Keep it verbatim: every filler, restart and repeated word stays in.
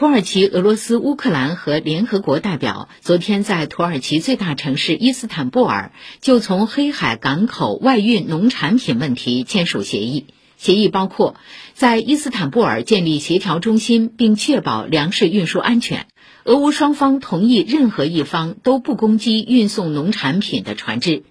土耳其、俄罗斯、乌克兰和联合国代表昨天在土耳其最大城市伊斯坦布尔就从黑海港口外运农产品问题签署协议。协议包括在伊斯坦布尔建立协调中心，并确保粮食运输安全。俄乌双方同意任何一方都不攻击运送农产品的船只。